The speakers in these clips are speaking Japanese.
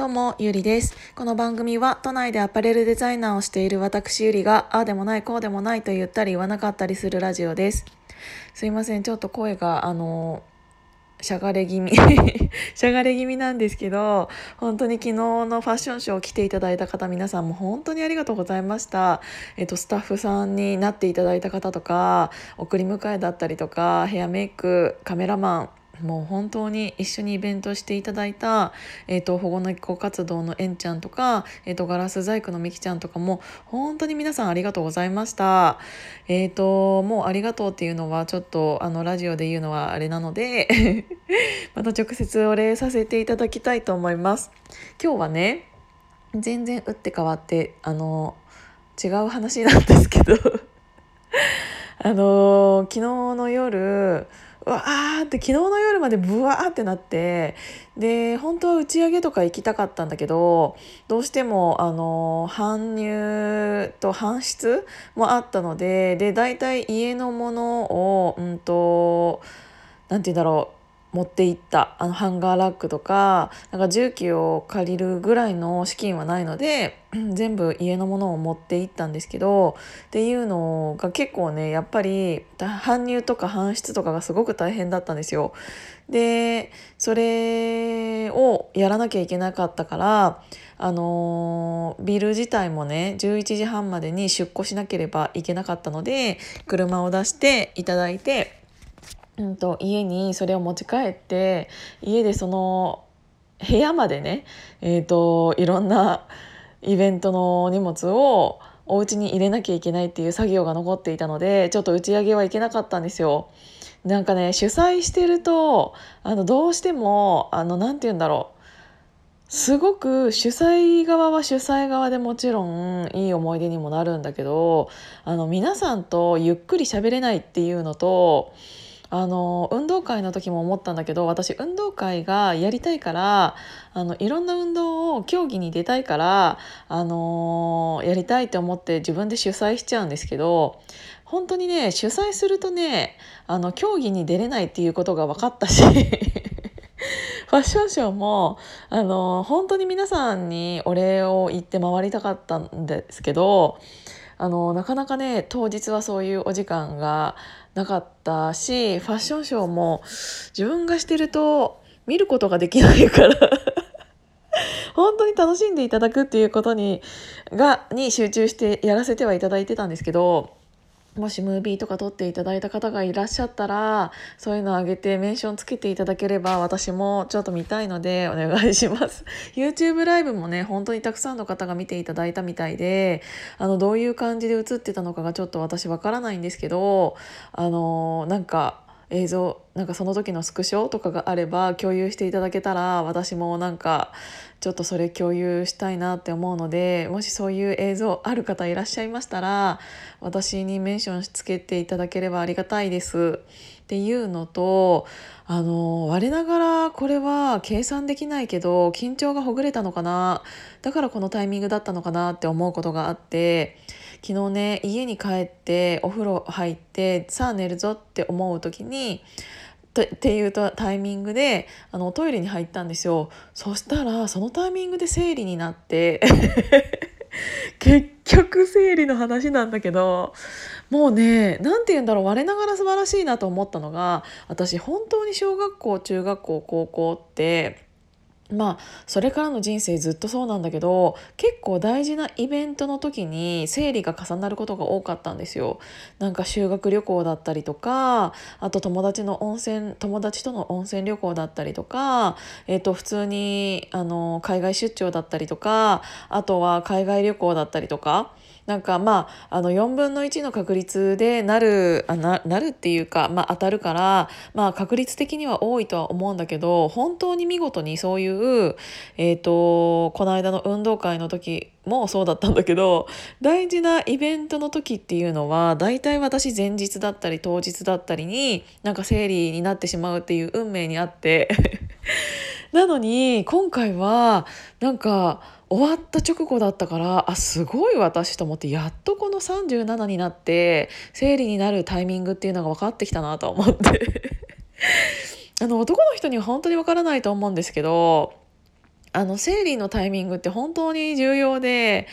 どうもゆりです。この番組は都内でアパレルデザイナーをしている私ゆりがああでもないこうでもないと言ったり言わなかったりするラジオです。すいません、ちょっと声がしゃがれ気味しゃがれ気味なんですけど、本当に昨日のファッションショーを来ていただいた方、皆さんも本当にありがとうございました。スタッフさんになっていただいた方とか、送り迎えだったりとか、ヘアメイク、カメラマン、もう本当に一緒にイベントしていただいた、保護の移行活動のえんちゃんとか、ガラス細工のみきちゃんとかも本当に皆さんありがとうございました。もうありがとうっていうのはちょっとラジオで言うのはあれなのでまた直接お礼させていただきたいと思います。今日はね、全然打って変わって違う話なんですけど昨日の夜わーって昨日の夜までブワーってなって、で本当は打ち上げとか行きたかったんだけど、どうしても搬入と搬出もあったので、で大体家のものをなんて言うんだろう、持っていったハンガーラックとか、なんか重機を借りるぐらいの資金はないので全部家のものを持っていったんですけど、っていうのが結構ね、やっぱり搬入とか搬出とかがすごく大変だったんですよ。でそれをやらなきゃいけなかったから、ビル自体もね11時半までに出庫しなければいけなかったので、車を出していただいて、家にそれを持ち帰って、家でその部屋までね、いろんなイベントの荷物をお家に入れなきゃいけないっていう作業が残っていたので、ちょっと打ち上げはいけなかったんですよ。なんかね、主催してるとどうしてもなんて言うんだろう、すごく主催側は主催側でもちろんいい思い出にもなるんだけど、皆さんとゆっくり喋れないっていうのと、運動会の時も思ったんだけど、私運動会がやりたいから、いろんな運動を競技に出たいから、やりたいって思って自分で主催しちゃうんですけど、本当にね主催するとね競技に出れないっていうことが分かったしファッションショーも本当に皆さんにお礼を言って回りたかったんですけど、なかなかね当日はそういうお時間がなかったし、ファッションショーも自分がしてると見ることができないから本当に楽しんでいただくっていうことに集中してやらせてはいただいてたんですけど、もしムービーとか撮っていただいた方がいらっしゃったら、そういうのあげてメンションつけていただければ私もちょっと見たいのでお願いします。 YouTube ライブもね本当にたくさんの方が見ていただいたみたいで、どういう感じで映ってたのかがちょっと私わからないんですけど、なんか映像、なんかその時のスクショとかがあれば共有していただけたら、私もなんかちょっとそれ共有したいなって思うので、もしそういう映像ある方いらっしゃいましたら私にメンションつけていただければありがたいですっていうのと、我ながらこれは計算できないけど緊張がほぐれたのかな、だからこのタイミングだったのかなって思うことがあって、昨日ね家に帰ってお風呂入ってさあ寝るぞって思う時にっていうタイミングでトイレに入ったんですよ。そしたらそのタイミングで生理になって結局生理の話なんだけど、もうねなんて言うんだろう、我ながら素晴らしいなと思ったのが、私本当に小学校中学校高校ってそれからの人生ずっとそうなんだけど、結構大事なイベントの時に生理が重なることが多かったんですよ。なんか修学旅行だったりとか、あと友達との温泉旅行だったりとか、普通に海外出張だったりとか、あとは海外旅行だったりとか、なんか4分の1の確率でなるっていうか、当たるから、確率的には多いとは思うんだけど、本当に見事にそういう、この間の運動会の時もそうだったんだけど、大事なイベントの時っていうのは大体私前日だったり当日だったりになんか生理になってしまうっていう運命にあってなのに今回はなんか終わった直後だったから、すごい私と思って、やっとこの37になって生理になるタイミングっていうのが分かってきたなと思って男の人には本当に分からないと思うんですけど、生理のタイミングって本当に重要で、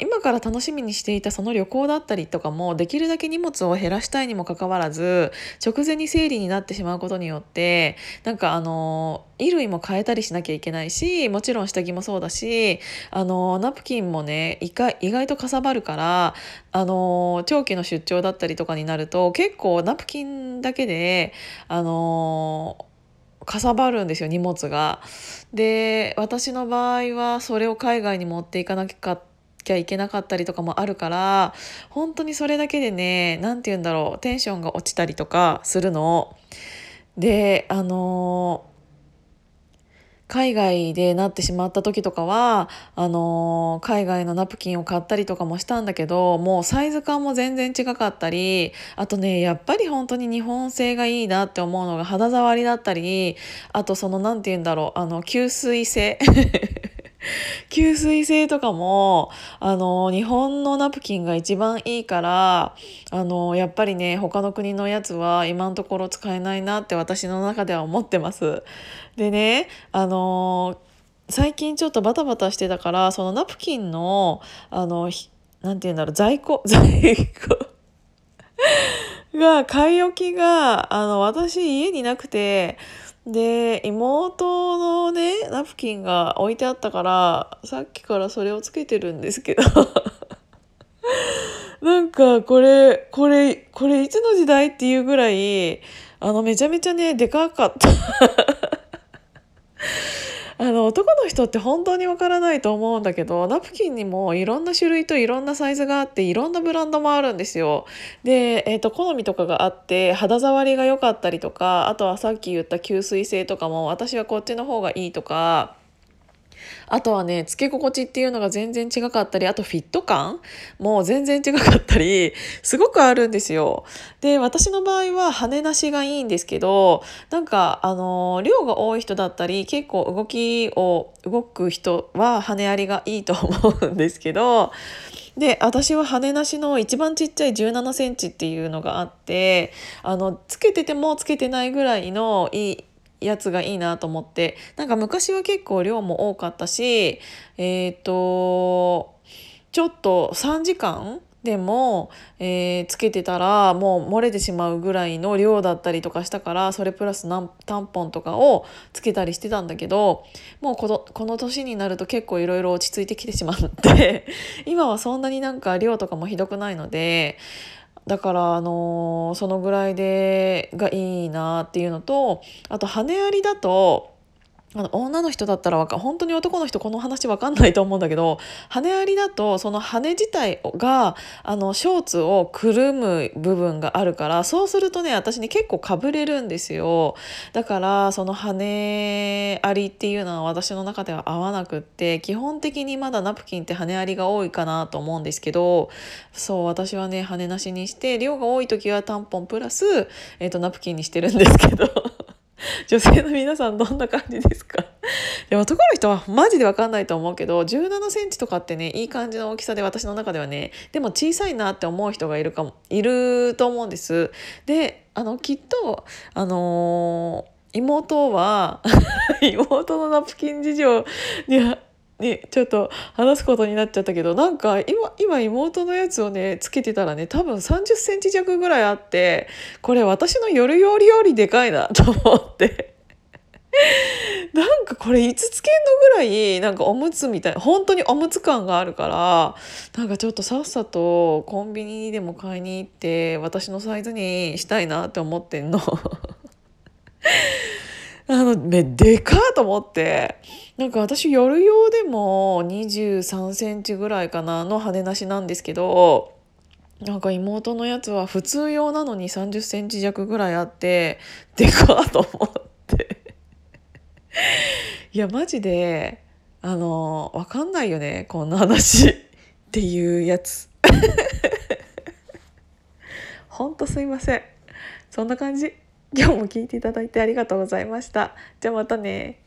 今から楽しみにしていたその旅行だったりとかも、できるだけ荷物を減らしたいにもかかわらず直前に生理になってしまうことによって、なんか衣類も変えたりしなきゃいけないし、もちろん下着もそうだし、ナプキンもね意外とかさばるから、長期の出張だったりとかになると結構ナプキンだけでかさばるんですよ、荷物が。で、私の場合はそれを海外に持っていかなきゃいけなかったりとかもあるから、本当にそれだけでね、なんて言うんだろう、テンションが落ちたりとかするので、海外でなってしまった時とかは海外のナプキンを買ったりとかもしたんだけど、もうサイズ感も全然違かったり、あとね、やっぱり本当に日本製がいいなって思うのが肌触りだったり、あとそのなんて言うんだろう、吸水性吸水性とかも日本のナプキンが一番いいから、やっぱりね、他の国のやつは今のところ使えないなって私の中では思ってます。でね、最近ちょっとバタバタしてたから、そのナプキンのなんていうんだろう、在庫が買い置きが私家になくて、で妹のねナプキンが置いてあったから、さっきからそれをつけてるんですけどなんかこれいつの時代っていうぐらいめちゃめちゃねでかかった男の人って本当にわからないと思うんだけど、ナプキンにもいろんな種類といろんなサイズがあって、いろんなブランドもあるんですよ。で、好みとかがあって、肌触りが良かったりとか、あとはさっき言った吸水性とかも私はこっちの方がいいとか、あとはね、つけ心地っていうのが全然違かったり、あとフィット感も全然違かったり、すごくあるんですよ。で、私の場合は羽なしがいいんですけど、なんか量が多い人だったり、結構動く人は羽ありがいいと思うんですけど、で私は羽なしの一番ちっちゃい17センチっていうのがあって、つけててもつけてないぐらいのいいやつがいいなと思って、なんか昔は結構量も多かったし、ちょっと3時間でも、つけてたらもう漏れてしまうぐらいの量だったりとかしたから、それプラスタンポンとかをつけたりしてたんだけど、もうこの年になると結構いろいろ落ち着いてきてしまって今はそんなになんか量とかもひどくないので、だからそのぐらいでがいいなっていうのと、あと羽ありだと女の人だったら本当に男の人この話分かんないと思うんだけど、羽ありだとその羽自体がショーツをくるむ部分があるから、そうするとね、私ね結構かぶれるんですよ。だからその羽ありっていうのは私の中では合わなくって、基本的にまだナプキンって羽ありが多いかなと思うんですけど、そう、私はね羽なしにして、量が多い時はタンポンプラス、ナプキンにしてるんですけど女性の皆さんどんな感じですか？でも男の人はマジで分かんないと思うけど、17センチとかってね、いい感じの大きさで、私の中ではね、でも小さいなって思う人がいると思うんです。できっと妹は妹のナプキン事情にちょっと話すことになっちゃったけど、なんか今妹のやつをねつけてたらね、多分30センチ弱ぐらいあって、これ私の夜よりでかいなと思ってなんかこれいつつけんのぐらい、なんかおむつみたいな、本当におむつ感があるから、なんかちょっとさっさとコンビニでも買いに行って私のサイズにしたいなって思ってんのでかーと思って、なんか私夜用でも23センチぐらいかなの羽なしなんですけど、なんか妹のやつは普通用なのに30センチ弱ぐらいあって、でかーと思っていやマジでわかんないよねこんな話っていうやつほんとすいません。そんな感じ。今日も聞いていただいてありがとうございました。じゃあまたね。